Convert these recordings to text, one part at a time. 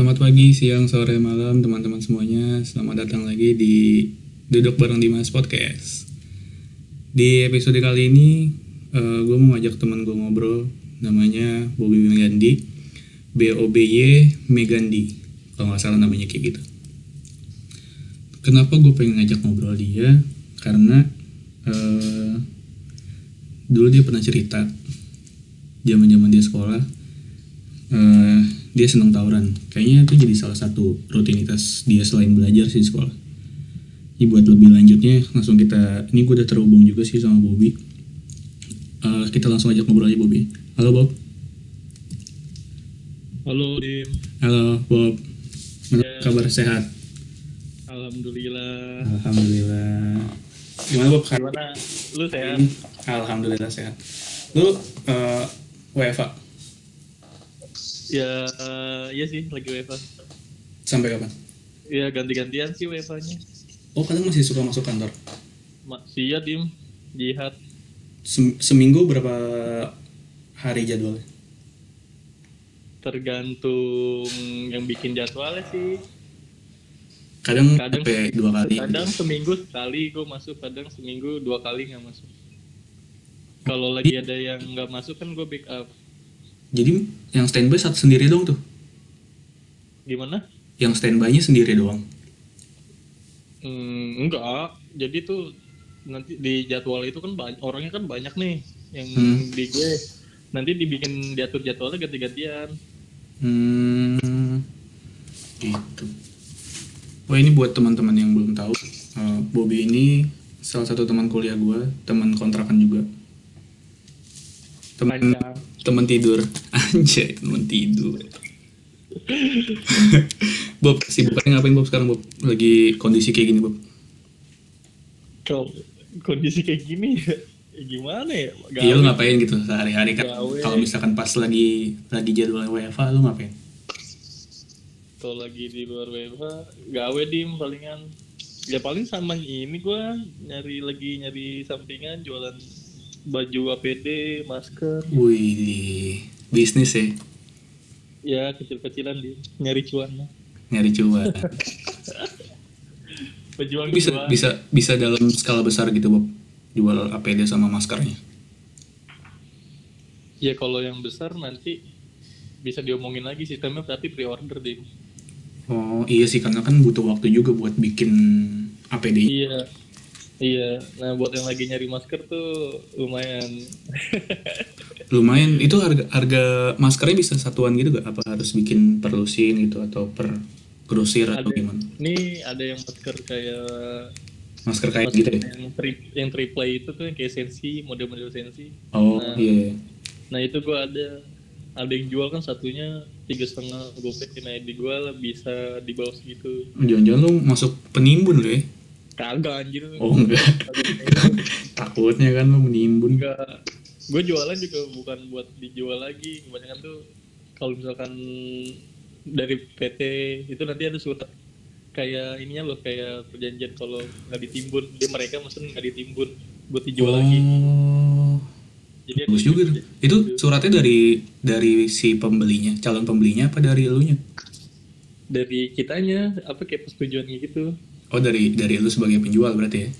Selamat pagi, siang, sore, malam teman-teman semuanya. Selamat datang lagi di Duduk Bareng Dimas Podcast. Di episode kali ini gue mau ngajak teman gue ngobrol. Namanya Boby Megandi, B-O-B-Y Megandi, kalau gak salah namanya kayak gitu. Kenapa gue pengen ngajak ngobrol dia? Karena dulu dia pernah cerita zaman-zaman dia sekolah, dia senang tawuran. Kayaknya itu jadi salah satu rutinitas dia selain belajar sih di sekolah. Ini buat lebih lanjutnya langsung kita, ini gue udah terhubung juga sih sama Boby. Kita langsung ajak ngobrol aja Boby. Halo Bob. Halo Dim. Halo Bob. Ya. Kabar sehat? Alhamdulillah. Alhamdulillah. Gimana Bob? Gimana? Lu sehat? Alhamdulillah sehat. Lu WFA? Ya, iya sih, lagi WFA. Sampai kapan? Ya, ganti-gantian sih WFA-nya. Oh, kalian masih suka masuk kantor? Masih ya, Tim. Jihad. Seminggu berapa hari jadwalnya? Tergantung yang bikin jadwalnya sih. Kadang sampai 2 kali. Kadang seminggu sekali gue masuk, kadang seminggu 2 kali nggak masuk. Kalau lagi ada yang nggak masuk kan gue backup. Jadi yang standby satu sendiri doang tuh? Gimana? Yang standby-nya sendiri doang? Enggak, jadi tuh nanti di jadwal itu kan orangnya kan banyak nih yang di gue. Nanti dibikin diatur jadwalnya ganti-gantian. Gitu. Wah, ini buat teman-teman yang belum tahu, Boby ini salah satu teman kuliah gue, teman kontrakan juga. Temen tidur, anjay, temen tidur. Bob, sibukannya ngapain Bob sekarang Bob? Lagi kondisi kayak gini Bob? Kalau kondisi kayak gini, gimana ya? Iya, lu ngapain gitu sehari-hari kan? Kalau misalkan pas lagi jadwal WFA, lu ngapain? Kalau lagi di luar WFA, gawe Dim palingan. Ya paling sama ini gue nyari sampingan jualan baju APD, masker. Wih, bisnis ya? Ya, kecil-kecilan dia. Nyari cuan. Pejuang bisa dalam skala besar gitu, Bob? Jual APD sama maskernya? Ya, kalau yang besar nanti bisa diomongin lagi sistemnya, tapi pre-order deh. Oh, iya sih, karena kan butuh waktu juga buat bikin APD-nya. Iya. Iya, nah buat yang lagi nyari masker tuh lumayan. Lumayan, itu harga maskernya bisa satuan gitu gak? Apa harus bikin per lusin gitu atau per grosir atau gimana? Ini ada yang masker kayak gitu ya? Yang triplay itu tuh kayak sensi, model-model sensi. Oh nah, iya. Nah itu gua ada yang jual kan satunya 3,5 gopek, nah di gua bisa di bawah segitu. Jangan-jangan lu masuk penimbun lu ya? Kagak anjir. Oh enggak. Takutnya kan lo menimbun. Enggak. Gue jualan juga bukan buat dijual lagi. Kebanyakan tuh kalau misalkan dari PT itu nanti ada surat kayak ininya loh, kayak perjanjian kalau nggak ditimbun, dia mereka mesen nggak ditimbun buat dijual lagi. Jadi bagus juga. Itu suratnya dari si pembelinya, calon pembelinya apa dari elunya? Dari kitanya, apa kayak persetujuan gitu. Oh, dari lu sebagai penjual berarti ya?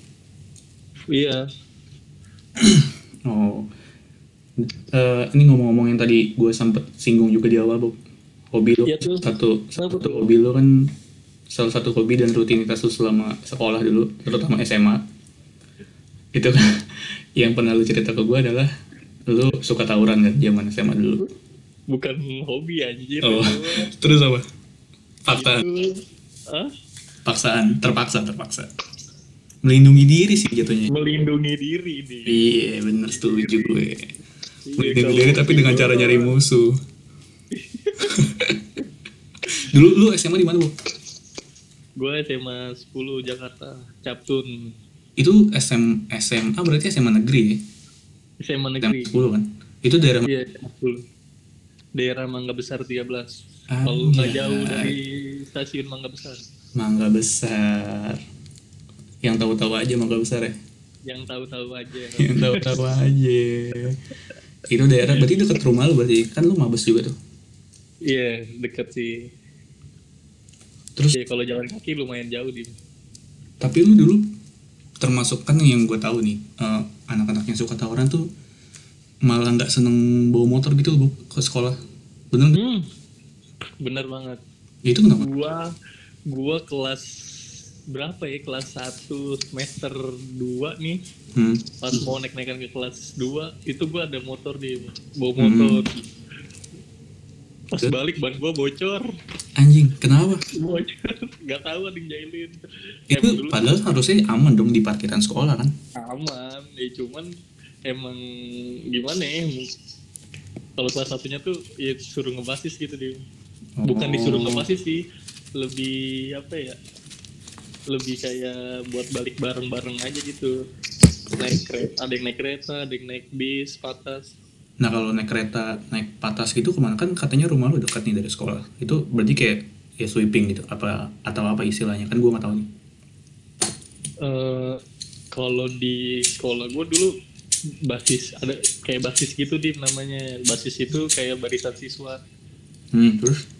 Iya. Oh. Ini ngomong-ngomong yang tadi gue sempet singgung juga di awal, Bob. Hobi lu, ya, satu hobi lu kan salah satu hobi dan rutinitas lu selama sekolah dulu, terutama SMA. Itu kan yang pernah lu cerita ke gue adalah lu suka tawuran kan zaman SMA dulu. Bukan hobi anjir. Oh. Terus apa? Fakta. Paksaan, terpaksa. Melindungi diri sih jatuhnya. Melindungi diri nih. Iya, benar setuju gue. Melindungi diri tapi dengan cara nyari musuh. Dulu lu SMA di mana, Bu? Gue SMA 10 Jakarta, Captun. Itu SMA berarti SMA negeri ya? SMA negeri. SMA 10 kan. Itu daerah mana? Iya, SMA 10. Daerah Mangga Besar 13. Kalau enggak jauh dari stasiun Mangga Besar. Mangga Besar, yang tahu-tahu aja Mangga Besar ya? Yang tahu-tahu aja. Itu daerah berarti dekat rumah lu berarti kan lu mabes juga tuh? Iya, dekat sih. Terus ya, kalau jalan kaki lumayan jauh Dim. Tapi lu dulu termasuk kan yang gue tahu nih anak-anak yang suka tawuran tuh malah nggak seneng bawa motor gitu ke sekolah, bener? Bener banget. Ya, itu kenapa? Gue kelas berapa ya, kelas 1 semester 2 nih, pas mau naik-naikan ke kelas 2 itu gue ada motor di bawa motor. Pas balik ban gue bocor. Anjing, kenapa? Bocor, nggak tahu ada yang jahilin. Itu dulu, padahal harusnya aman dong di parkiran sekolah kan? Aman, ya cuman emang gimana ya? Kalau kelas satunya tuh ya suruh ngebasis gitu dia. Bukan disuruh ngebasis sih, lebih apa ya? Lebih kayak buat balik bareng-bareng aja gitu. Naik kereta, ada yang naik kereta, ada yang naik bis, patas. Nah kalau naik kereta, naik patas gitu kemana, kan katanya rumah lu dekat nih dari sekolah. Itu berarti kayak ya sweeping gitu apa atau apa istilahnya, kan gue nggak tahu nih. Kalau di sekolah gue dulu basis, ada kayak basis gitu Dim namanya. Basis itu kayak barisan siswa. Terus?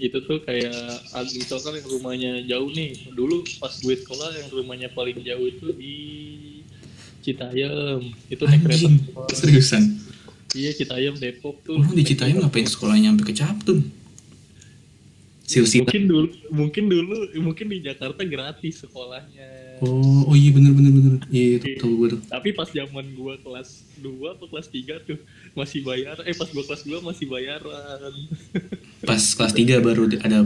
Itu tuh kayak misalkan yang rumahnya jauh nih. Dulu pas gue sekolah yang rumahnya paling jauh itu di Citayem. Itu naik kereta. Seriusan? Iya, Citayem, Depok tuh. Orang di Citayem ngapain sekolahnya sampai ke Captun? Mungkin di Jakarta gratis sekolahnya. Oh iya bener. Iya tahu gue. Tapi pas zaman gue kelas 2 atau kelas 3 tuh masih bayar. Pas gue kelas 2 masih bayaran. Pas kelas 3 baru ada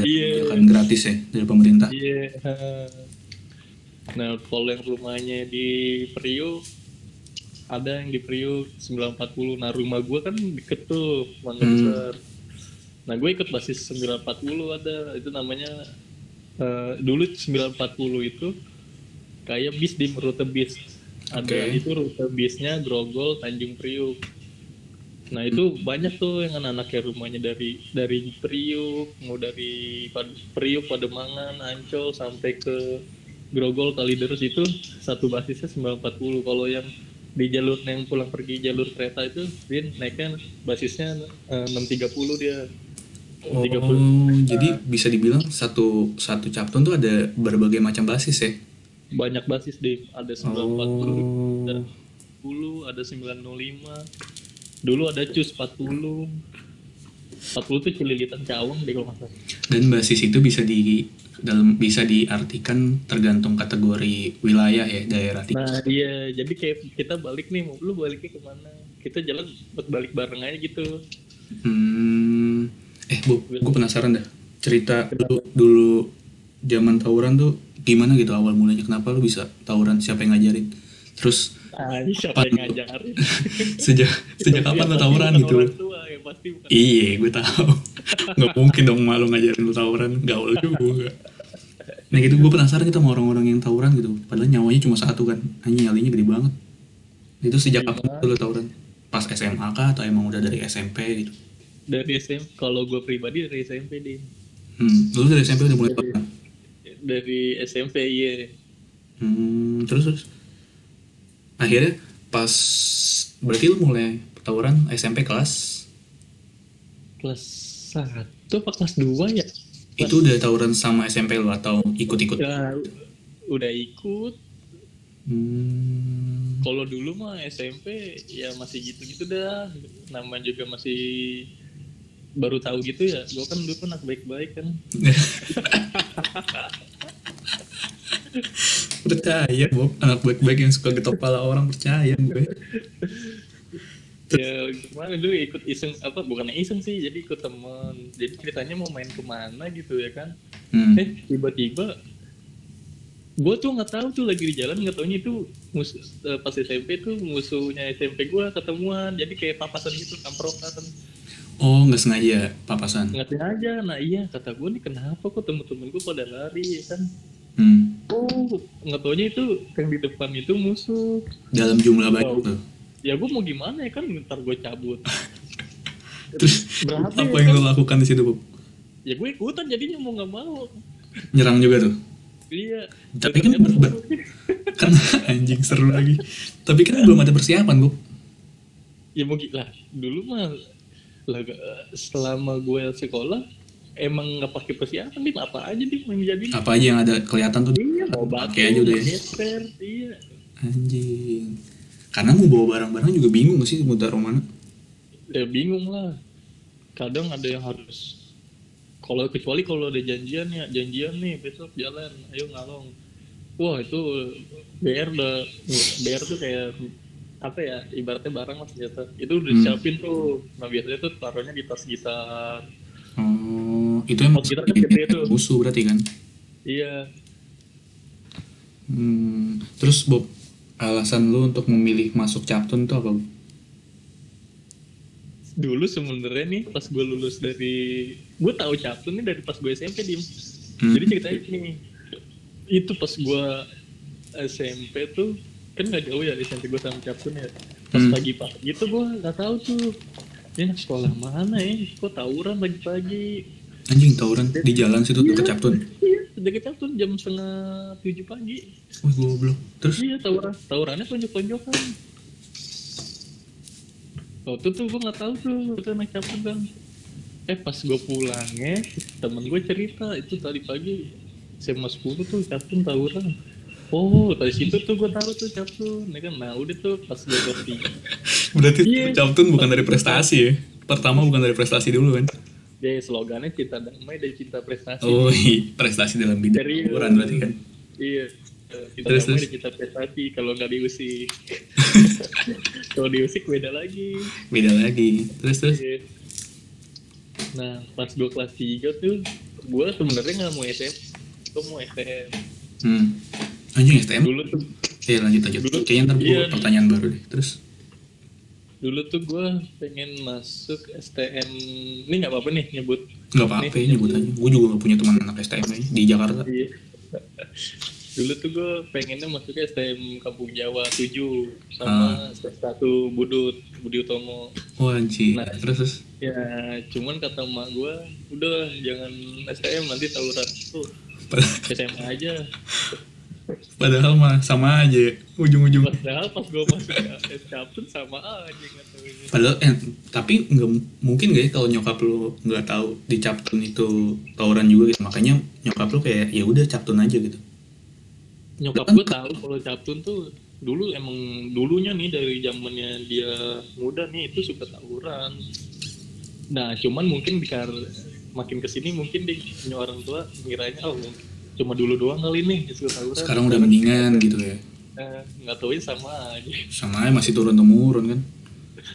kebijakan gratis ya dari pemerintah. Iya. Nah kalau yang rumahnya di Priok, ada yang di Priok 940. Nah rumah gue kan deket tuh Mangga Besar. Nah gue ikut basis 940 ada. Itu namanya dulu 940 itu kayak bis di rute bis. Ada itu rute bisnya Grogol, Tanjung Priok. Nah itu banyak tuh yang anak-anaknya rumahnya dari Priok, mau dari Priok, Pademangan, Ancol sampai ke Grogol, Kalideres. Itu satu basisnya 940. Kalau yang di jalur yang pulang pergi jalur kereta itu dia naiknya basisnya 630 dia. 630. Jadi bisa dibilang satu Captun tuh ada berbagai macam basis ya. Banyak basis deh, ada 940, ada 10, ada 905. Dulu ada Cus 40 tuh Cililitan Cawang deh kalau nggak salah. Dan basis itu bisa diartikan tergantung kategori wilayah ya, daerah. Nah iya, jadi kayak kita balik nih, lu baliknya kemana? Kita jalan buat balik bareng aja gitu. Bu, gue penasaran dah. Cerita lu dulu zaman tawuran tuh gimana gitu awal mulanya? Kenapa lu bisa tawuran? Siapa yang ngajarin? Terus siapa yang ngajarin? sejak kapan lu tawuran gitu? Iya, gue tahu. Nggak mungkin dong malu ngajarin lu tawuran, gaul juga. Nah gitu, gue penasaran gitu sama orang-orang yang tawuran gitu. Padahal nyawanya cuma satu kan, nyalinya gede banget. Itu sejak kapan lu tawuran? Pas SMA kah atau emang udah dari SMP gitu? Dari SMP, kalau gue pribadi dari SMP deh. Lu dari SMP udah mulai tawuran? Dari SMP, iya. Terus? Akhirnya pas, berarti lu mulai tawuran SMP kelas 1 apa kelas 2 ya? Itu udah tawuran sama SMP lo atau ikut-ikut? Ya, udah ikut. Kalau dulu mah SMP ya masih gitu-gitu dah. Namanya juga masih baru tahu gitu ya. Gue kan dulu anak baik-baik kan. Percaya Bob, anak baik-baik yang suka getok kepala orang, percaya gue. Ya gimana dulu ikut iseng, bukannya iseng sih, jadi ikut temen. Jadi ceritanya mau main kemana gitu ya kan. Tiba-tiba gue tuh nggak tahu tuh lagi di jalan, nggak taunya itu musuh, pas SMP tuh musuhnya SMP gue ketemuan. Jadi kayak papasan gitu, kamprokan. Oh nggak sengaja papasan? Nggak sengaja. Nah iya, kata gue nih kenapa kok temen-temen gue pada lari ya kan. Oh nggak taunya itu yang di depan itu musuh dalam jumlah banyak tuh. Ya gue mau gimana ya kan, ntar gue cabut. Terus berapa apa yang lo lakukan di situ Bob? Ya gue ikutan jadinya, mau nggak mau. Nyerang juga tuh? Iya. Tapi kan kan anjing seru lagi. Tapi kan belum ada persiapan Bob. Ya mungkin lah dulu mah selama gue sekolah emang nggak pakai persiapan, Dim, apa aja Dim yang dijadiin? Apa aja yang ada kelihatan tuh? Iya, mau pakai aja udah ya. Nyeper, iya. Anjing. Karena mau bawa barang-barang juga bingung nggak sih mau taruh mana? Ya bingung lah. Kadang ada yang harus. Kalau kecuali kalau ada janjian ya, janjian nih besok jalan, ayo ngalong. Wah itu BR tuh kayak apa ya, ibaratnya barang lah senjata. Itu udah disiapin tuh. Nah biasanya tuh taruhnya di tas gitar. Oh, itu emang gitar kan gede tuh. Busu berarti kan? Iya. Terus Bob, alasan lu untuk memilih masuk Captun tuh apa? Dulu sebenarnya nih pas gue lulus dari, gue tahu Captun nih dari pas gue SMP Dim. Jadi ceritanya gini, itu pas gue SMP tuh kan nggak jauh ya SMP gue sama Captun ya. Pas pagi-pagi itu gue nggak tahu tuh ini sekolah mana ya, kok tawuran pagi-pagi. Anjing tawuran di jalan situ dekat Captun. Iya, dekat Captun jam 6:30 pagi. Wih goblok. Terus iya tawurannya tonjok-tonjokan. Waktu tuh gue nggak tahu tuh udah naik Captun kan. Pas gue pulangnya temen gue cerita itu tadi pagi SMA 10 tuh Captun tawuran. Oh, dari situ tuh gue tahu tuh Captun, ya kan? Nah, udah tuh pas gue berarti. Berarti Captun bukan dari prestasi ya? Pertama bukan dari prestasi dulu kan? Ya, slogannya cinta damai dari cinta prestasi. Oh, iya. Prestasi dalam bidang ukuran berarti kan? Iya, cinta damai dari cinta prestasi, kalau nggak diusik. Kalau diusik beda lagi. Beda lagi, terus? Iya. Nah, pas gue kelas 3 tuh, gue sebenarnya nggak mau SM, gue mau STM. Anjing STM? Dulu tuh ya lanjut dulu, kayaknya ntar iya, pertanyaan baru deh. Terus dulu tuh gue pengen masuk STM. Ini gak apa-apa nih nyebut. Gak apa-apa nih, nyebut aja. Gue juga gak punya teman anak STM aja di Jakarta. Iya. Dulu tuh gue pengennya masuk STM Kampung Jawa 7 sama satu Budi Utomo. Wah anjing. Nah, terus ya cuman kata emak gue udah jangan STM nanti tawuran tuh. SMA aja. Padahal mah sama aja ujung-ujung. Padahal pas gue masuk Captun sama aja nggak tahu ini. Padahal tapi nggak mungkin nggak ya kalau nyokap lu nggak tahu di Captun itu tawuran juga gitu. Makanya nyokap lu kayak ya udah Captun aja gitu. Nyokap gue tahu kalau Captun tuh dulu emang dulunya nih dari zamannya dia muda nih itu suka tawuran. Nah cuman mungkin makin kesini mungkin dia orang tua ngiranya cuma dulu doang kali ini gitu, sekarang udah mendingan gitu ya. Nggak tauin sama aja. Sama aja masih turun-temurun kan.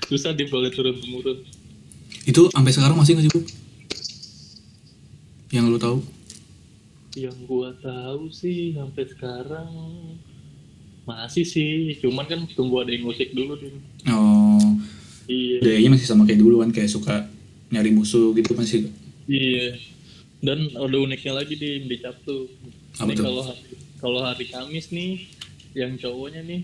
Susah dibalas turun-temurun. Itu sampai sekarang masih nggak sih Bu? Yang lu tahu? Yang gua tahu sih sampai sekarang masih sih, cuman kan tunggu ada yang ngusik dulu tuh. Oh. Iya. Gayanya masih sama kayak dulu kan, kayak suka nyari musuh gitu masih. Iya. Dan ada uniknya lagi di Captun. Ini kalau hari Kamis nih, yang cowoknya nih,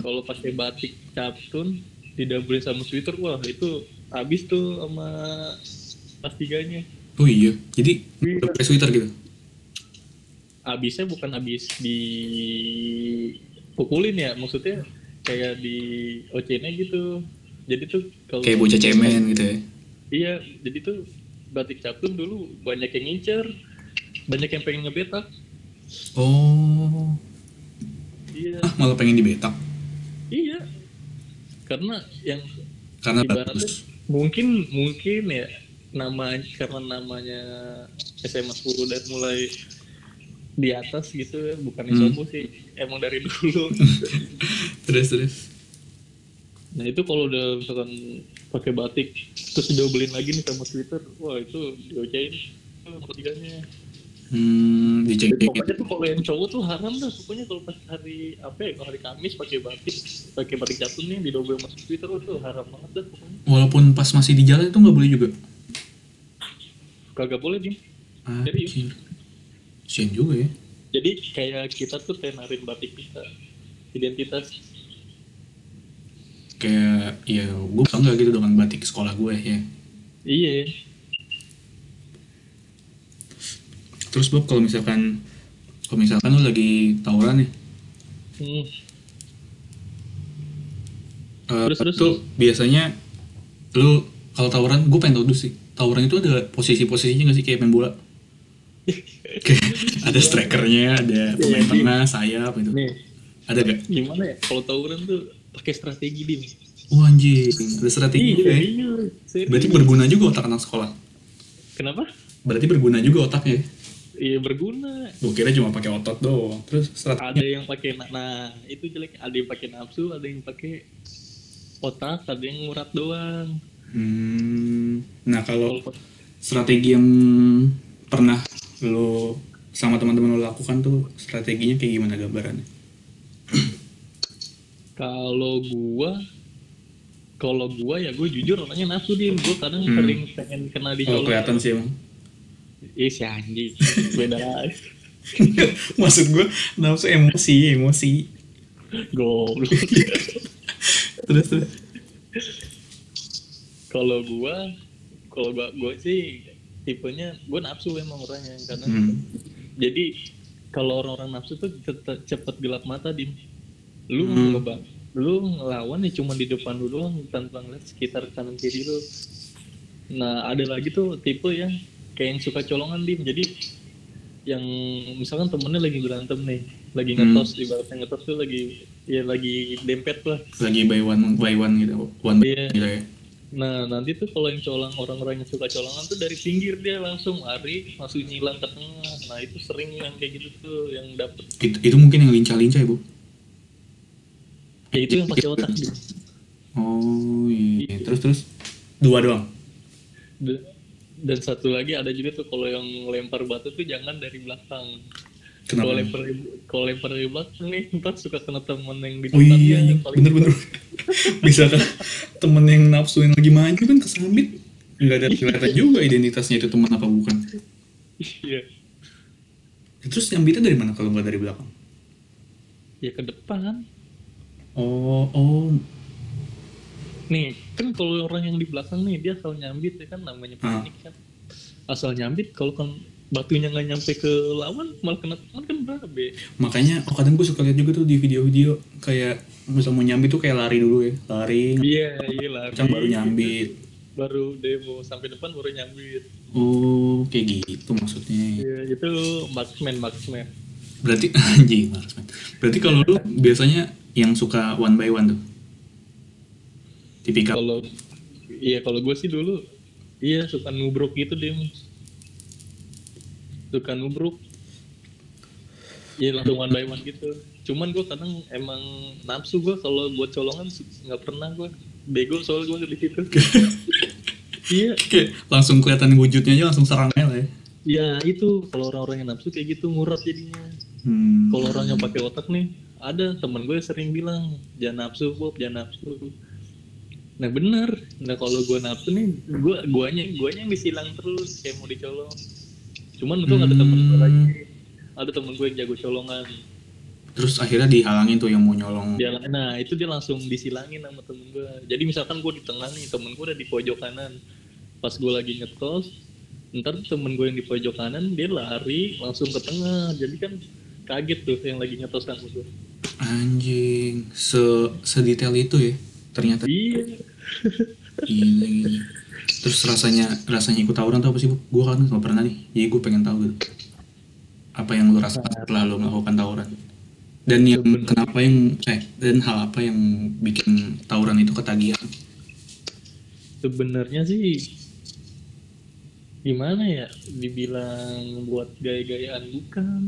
kalau pakai batik Captun didabelin sama sweater, wah itu habis tuh sama pas tiganya. Oh iya, jadi pakai sweater gitu. Habisnya bukan habis dipukulin ya, maksudnya kayak di OC-nya gitu. Jadi tuh kalau kayak bocah cemen gitu ya. Iya, jadi tuh batik Captun dulu banyak yang ngincer, banyak yang pengen ngebetak. Oh. Iya. Ah, malah pengen dibetak. Iya. Karena bagus. Mungkin ya karena namanya SMA 10 dan mulai di atas gitu ya, bukan isopo sih. Emang dari dulu. Terus. Nah, itu kalau udah misalkan pakai batik terus dibeliin lagi nih sama sweater, wah itu diocain ketiganya. Dicekin. Pokoknya tuh kalau yang cowok tuh haram dah, pokoknya kalau pas hari Kamis pakai batik Captun nih didobel sama sweater tuh haram banget dah pokoknya. Walaupun pas masih di jalan itu nggak boleh juga. Kagak boleh nih. Serius. Sian juga ya. Jadi kayak kita tuh tenarin batik kita identitas. Kayak, ya gue bangga gitu dengan batik sekolah gue ya. Iya. Terus Bob, kalau misalkan lu lagi tawuran nih. Terus. Biasanya lu kalau tawuran, gue pengen tau dulu sih. tawuran itu ada posisi-posisinya nggak sih kayak main bola? Ada strikernya, ada pemain tengah, sayap gitu. Nih, ada gak? Gimana ya? Kalau tawuran tuh pakai strategi dim. Oh anjir, ada strategi ya. Berarti berguna juga otak anak sekolah. Kenapa? Berarti berguna juga otaknya. Iya berguna. Gue kira cuma pakai otot doang. Terus strategi. Ada yang pakai nah itu jelek. Ada yang pakai nafsu, ada yang pakai otak, ada yang ngurat doang. Nah kalau strategi yang pernah lo sama teman-teman lo lakukan tuh strateginya kayak gimana gambarannya? Kalau gua ya gua jujur orangnya nafsu dim. Gua kadang sering pengen kena dicolok. Oh kelihatan sih emang. Ih si anjing beda. Maksud gua nafsu emosi. Goblok. terus. Kalau gua sih tipenya gue nafsu emang orangnya karena jadi kalau orang-orang nafsu tuh cepet gelap mata dim. Lu ngelawan ya cuma di depan lu doang tanpa ngeliat sekitar kanan kiri lu. Nah ada lagi tuh tipe yang kayak yang suka colongan dim. Jadi yang misalkan temennya lagi berantem nih, lagi ngetos, ibaratnya ngetos tuh lagi dempet lah, lagi by one gitu, one yeah. By gitu ya. Nah nanti tuh kalau yang colong, orang-orang yang suka colongan tuh dari pinggir dia langsung nyilang ke tengah. Nah itu sering yang kayak gitu tuh yang dapet. Itu mungkin yang lincah-lincah ya bu? Ya itu yang pakai otak. Oh iya. Terus dua doang. Dan satu lagi ada juga tuh kalau yang lempar batu tuh jangan dari belakang. Kenapa? Kalau lempar dari belakang nih ntar suka kena temen yang di depan. Oh iya, bener-bener. Bisa kan temen yang nafsu yang lagi maju kan kesambit. Nggak ada kelihatan juga identitasnya itu teman apa bukan. Iya. Terus nyambitnya dari mana kalau nggak dari belakang? Ya ke depan. Oh. Nih, kan kalau orang yang di belakang nih dia asal nyambit ya kan namanya panik kan. Asal nyambit kalau kan batunya nggak nyampe ke lawan malah kena teman kan berabe. Makanya kadang gue suka lihat juga tuh di video-video kayak misal mau nyambit tuh kayak lari dulu ya, lari. Iya lari. Macam baru nyambit. Baru demo sampai depan baru nyambit. Oh kayak gitu maksudnya. Iya itu marksman. Berarti anjing marksman. Berarti kalau lu biasanya yang suka one by one tuh. Tipikal. Kalau gue sih dulu suka nubruk gitu deh. Suka nubruk, langsung one by one gitu. Cuman gue kadang emang nafsu gue kalau buat colongan nggak pernah gue. Bego soal gue di situ. Iya. Oke, langsung kelihatan wujudnya aja langsung serangnya lah ya. Ya itu kalau orang-orang yang nafsu kayak gitu ngurat jadinya. Kalau orang yang pakai otak nih, ada teman gue sering bilang jangan nafsu Bob, jangan nafsu. Nah bener. Nah kalau gue nafsu nih, guanya yang disilang terus kayak mau dicolong. Cuman untung ada temen gue lagi. Ada temen gue yang jago colongan. Terus akhirnya dihalangin tuh yang mau nyolong. Nah itu dia langsung disilangin sama temen gue. Jadi misalkan gue di tengah nih, temen gue udah di pojok kanan. Pas gue lagi ngetos, ntar temen gue yang di pojok kanan dia lari langsung ke tengah. Jadi kan kaget tuh yang lagi ngetos sama gue. Anjing, sedetail itu ya ternyata. Iya. Gila. Terus rasanya ikut tawuran tuh apa sih bu? Gue kan nggak pernah nih, jadi gue pengen tahu gitu. Apa yang lo rasakan setelah lo melakukan tawuran? Dan yang dan hal apa yang bikin tawuran itu ketagihan? Sebenarnya sih gimana ya? Dibilang buat gaya-gayaan bukan?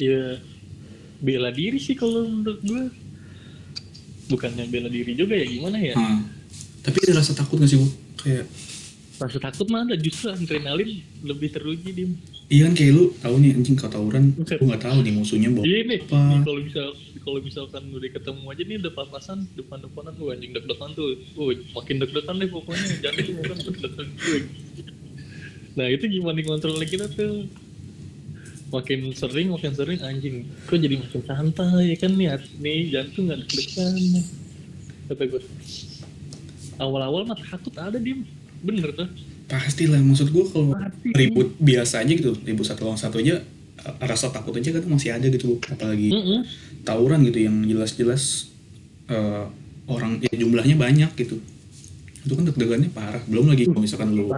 Ya bela diri sih kalau menurut gue. Bukannya bela diri juga ya gimana ya? Tapi ada rasa takut nggak sih bu? Kayak rasa takut mah ada, justru adrenalin lebih teruji dim. Iya kan kayak lu tahu nih anjing kalau tawuran, lu nggak tahu nih musuhnya bawa apa. Iya kalau misalkan udah ketemu aja nih udah papasan depan-depanan tuh anjing deg-degan tuh, makin deg-degan deh pokoknya jangan bukan deg-degan. Nah itu gimana ngontrolnya kita tuh? Makin sering anjing. Kok jadi makin santai ya kan nih jantung nggak deg-degan. Kata gue. Awal-awal mah takut ada dim, bener tuh. Pastilah, maksud gue kalau ribut biasa aja gitu, ribut satu lawan satu aja, rasa takut aja kan masih ada gitu, apalagi tawuran gitu yang jelas-jelas orang ya jumlahnya banyak gitu. itu kan deg-degannya parah. Belum lagi kalau misalkan lu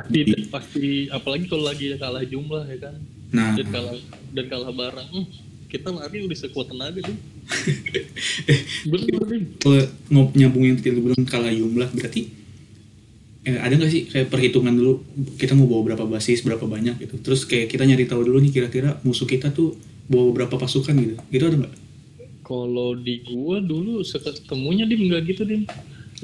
pasti apalagi kalau lagi kalah jumlah ya kan. Nah, dan kalah barang. Kita lari udah sekuat tenaga tuh. Bener. Kalau nyambungin tadi lu bilang kalah jumlah berarti ada nggak sih kayak perhitungan dulu kita mau bawa berapa basis, berapa banyak gitu, terus kayak kita nyari tahu dulu nih kira-kira musuh kita tuh bawa berapa pasukan gitu, gitu ada nggak? Kalau di gua dulu seketemunya nggak gitu Dim,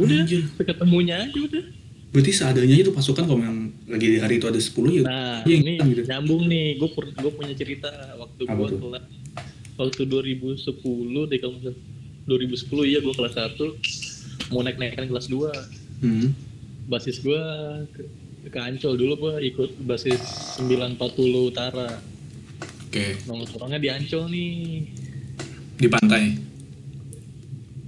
udah seketemunya aja udah. Berarti seadanya itu pasukan kalau memang lagi di hari itu ada 10 ya. Nah ya, ini gitu. Nyambung nih, gua punya cerita waktu apa gua kelas waktu 2010 iya gua kelas 1 mau naik-naikan kelas 2. Basis gue ke Ancol dulu, gue ikut basis 940 Utara. Oke. Nomor orangnya di Ancol nih. Di pantai?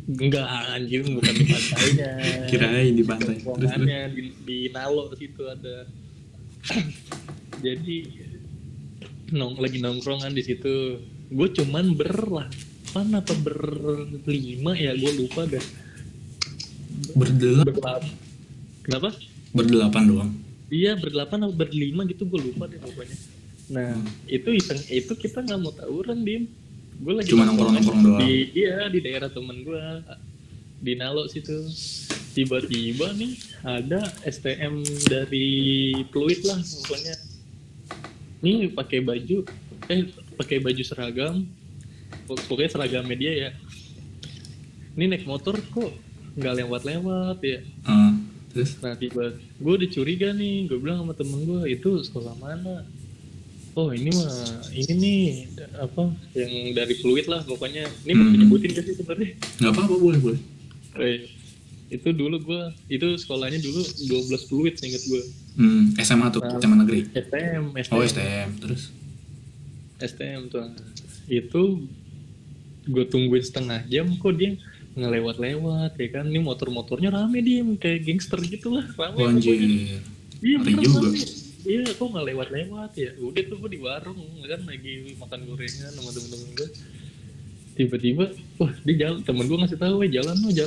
Enggak, anjir, bukan di pantainya. Kirain di pantai. Ruangannya di Nalo situ ada. Jadi lagi nongkrongan di situ. Gue cuman berlima ya, gue lupa dah. Berdelapan. Kenapa? Berdelapan doang. Iya, berdelapan atau berlima gitu, gue lupa deh pokoknya. Nah, itu iseng, itu kita nggak mau tawuran, Dim. Gue lagi cuma nongkrong doang. Iya, di daerah temen gue, di Nalo situ. Tiba-tiba nih ada STM dari Pluit lah pokoknya. Nih pakai baju seragam, pokoknya seragam media ya. Ini naik motor kok nggak lewat-lewat ya. Nah tiba, gue udah curiga nih, gue bilang sama temen gue, itu sekolah mana? Oh ini mah, ini nih, apa, yang dari Fluid lah pokoknya. Ini mau nyebutin gak sih sebenernya? Gak apa-apa, boleh. Itu dulu gue, itu sekolahnya dulu 12 Fluid seinget gue. SMA tuh, nah, SMA Negeri? STM. Oh STM, terus? STM tuh, itu gue tungguin setengah jam kok dia ngelewat-lewat ya kan, ini motor-motornya rame dia kayak gangster gitu lah, rame. Oh, anjir. Iya bener. Iya, kok nggak lewat-lewat ya? Udah tuh gue di warung kan lagi makan gorengan sama temen-temen gue. Tiba-tiba, wah dia jalan. Temen gue ngasih tahu, jalan. Ya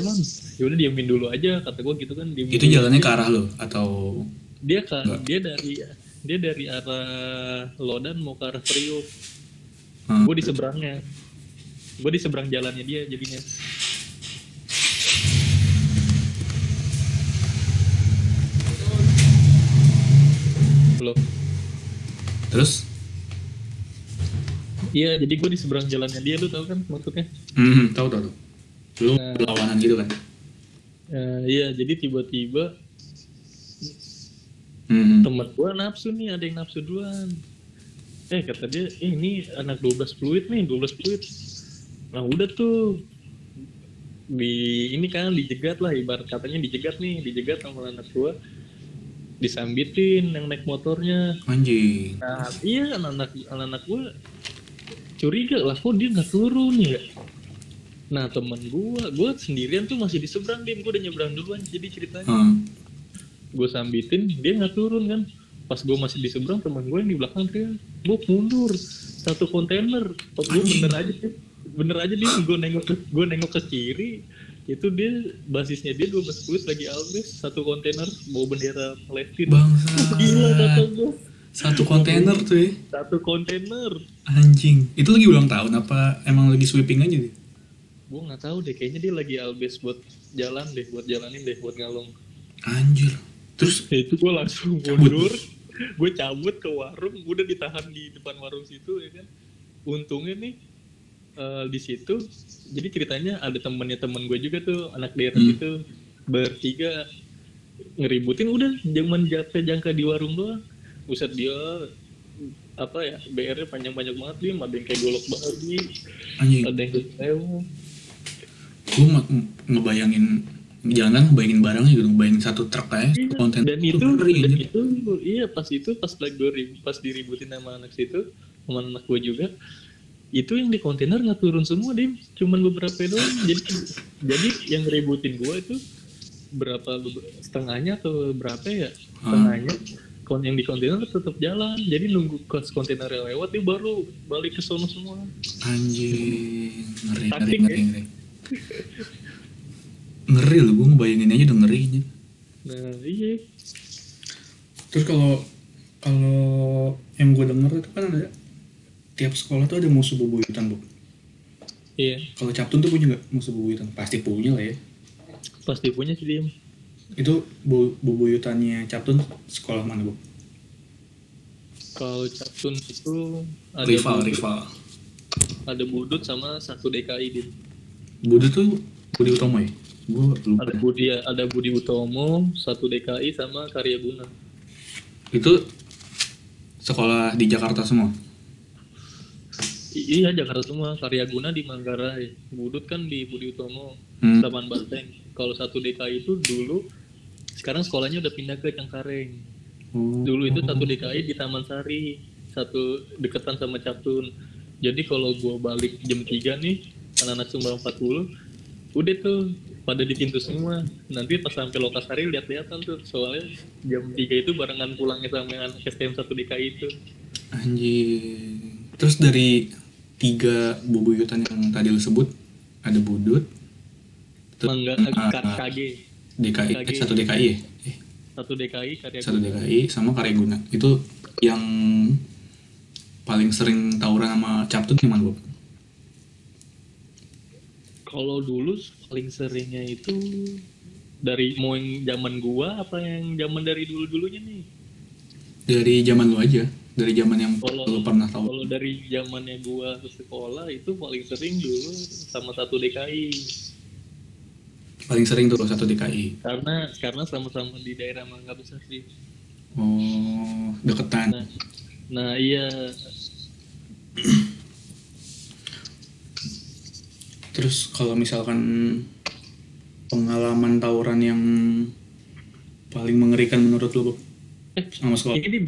udah diamin dulu aja, kata gue gitu kan. Itu jalannya ke arah lo atau? Dia dari arah Lodan mau ke arah Priok. Gue di seberangnya. Gue di seberang jalannya dia jadinya. Terus? Iya, jadi gue di seberang jalannya dia, lu tau kan maksudnya? Tau. Lu berlawanan gitu kan? Iya, jadi tiba-tiba temen gue nafsu nih, ada yang nafsu duluan. Kata dia, ini anak 12 Fluid nih, 12 Fluid. Nah udah tuh, dijegat lah, ibarat katanya dijegat sama anak gue. Disambitin yang naik motornya. Anjing. Nah, iya anak-anak gue curiga lah kok dia nggak turun ya. Nah teman gue sendirian tuh masih di seberang dia, gue udah nyebrang duluan jadi ceritanya. Gue sambitin dia nggak turun kan. Pas gue masih di seberang teman gue yang di belakang dia, gue mundur satu kontainer. Gue bener aja dia gue nengok ke kiri. Itu dia, basisnya dia 12 Fluid lagi habis, satu kontainer bawa bendera Palestina. Bangsat. Gila kata gue. Satu kontainer tuh ya? Satu kontainer. Anjing. Itu lagi ulang tahun apa emang lagi sweeping aja dia? Gue gak tahu deh, kayaknya dia lagi habis buat ngalung. Anjir. Terus? Itu gue langsung mundur, gue cabut ke warung, udah ditahan di depan warung situ ya kan. Untungnya nih, di situ, jadi ceritanya ada temen gue juga tuh anak daerah itu bertiga ngeributin udah jangan jangka di warung doang. Buset dia apa ya BR-nya panjang-panjang banget dia, ada yang kayak golok babi, ada yang kecew. Gue ngebayangin barangnya gitu, ngebayangin satu truk aja. Iya, konten dan itu iya pas diributin sama anak situ, sama anak gue juga. Itu yang di kontainer nggak turun semua, Dim. Cuman beberapa doang. Jadi yang ributin gue itu berapa setengahnya atau berapa ya? Setengahnya. Yang di kontainer tetap jalan. Jadi nunggu kontainer lewat dia baru balik ke sono semua. Anjir, ngeri. Ngeri loh, gue ngebayangin aja udah ngeri. Nah, iya. Terus kalau yang gue denger itu kan ada tiap sekolah tuh ada musuh bebuyutan, Bu. Iya. Kalau Captun tuh punya nggak musuh bebuyutan? Pasti punya lah ya. Pasti punya sih dia. Itu bebuyutannya Captun sekolah mana, Bu? Kalau Captun itu ada rival. Ada Budut sama 1 DKI gitu. Budut tuh Budi Utomo ya? Gua lupa. Ada Budi Utomo, 1 DKI sama Karya Guna. Itu sekolah di Jakarta semua? Iya, Jakarta semua. Karya Guna di Manggarai. Budut kan di Budi Utomo, Taman Banteng. Kalau 1 DKI itu dulu, sekarang sekolahnya udah pindah ke Cengkareng. Dulu itu 1 DKI di Taman Sari, satu deketan sama Captun. Jadi kalau gue balik jam 3 nih, anak-anak Sumbang 40, udah tuh pada di pintu semua. Nanti pas sampai Lokasari lihat-lihatan tuh, soalnya jam 3 itu barengan pulangnya sama anak STM 1 DKI itu. Anjir. Terus dari 3 bebuyutan yang tadi lu sebut, ada Budut, Mangga, DKI 1 DKI ya? 1 DKI, sama Karya Guna. Itu yang paling sering tawuran sama Captun gimana, Bob? Kalau dulu paling seringnya itu dari mau yang zaman gua apa yang zaman dari dulu-dulunya nih? Dari zaman lu aja, dari zaman yang lu pernah tahu. Kalau dari zamannya gua ke sekolah itu paling sering dulu sama 1 DKI. Paling sering tuh 1 DKI. Karena sama-sama di daerah Mangga Besar sih. Oh, deketan. Nah iya. Terus kalau misalkan pengalaman tawuran yang paling mengerikan menurut lu, Bob? Sama sekolah. Ini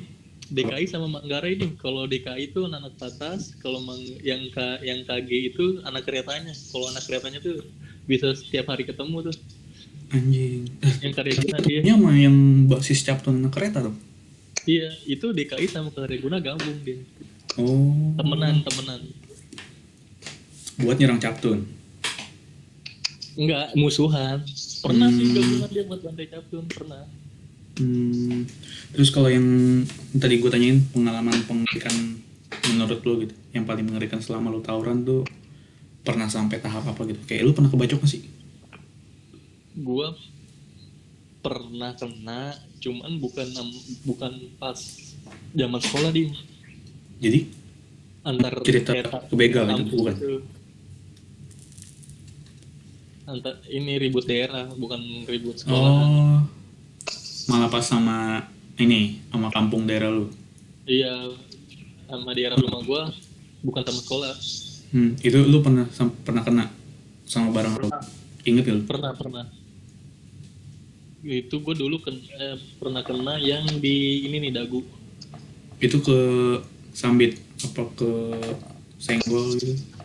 DKI sama Manggarai nih. Kalau DKI itu anak patas, kalau yang KG itu anak keretanya. Kalau anak keretanya tuh bisa setiap hari ketemu tuh. Anjing. Yang Karya Guna dia. Sama yang basis Captun anak kereta tuh. Iya, itu DKI sama Karya Guna gabung dia. Oh. Temenan. Buat nyerang Captun. Enggak, musuhan. Pernah sih gabungan dia buat bantai Captun, pernah. Terus kalau yang tadi gue tanyain pengalaman pengerikan menurut lo gitu, yang paling mengerikan selama lo tawuran tuh pernah sampai tahap apa gitu? Kayak lu pernah kebacok gak sih? Gua pernah kena, cuman bukan pas zaman sekolah di. Jadi antar cerita kebegal gitu bukan? Antar ini ribut daerah, bukan ribut sekolah. Oh, malah pas sama ini, sama kampung daerah lu? Iya, sama daerah rumah gua, bukan sama sekolah. Itu lu pernah kena sama barang lu? Ingat ya lu? Pernah. Itu gue dulu pernah kena yang di ini nih, dagu. Itu ke sambit apa ke senggol gitu?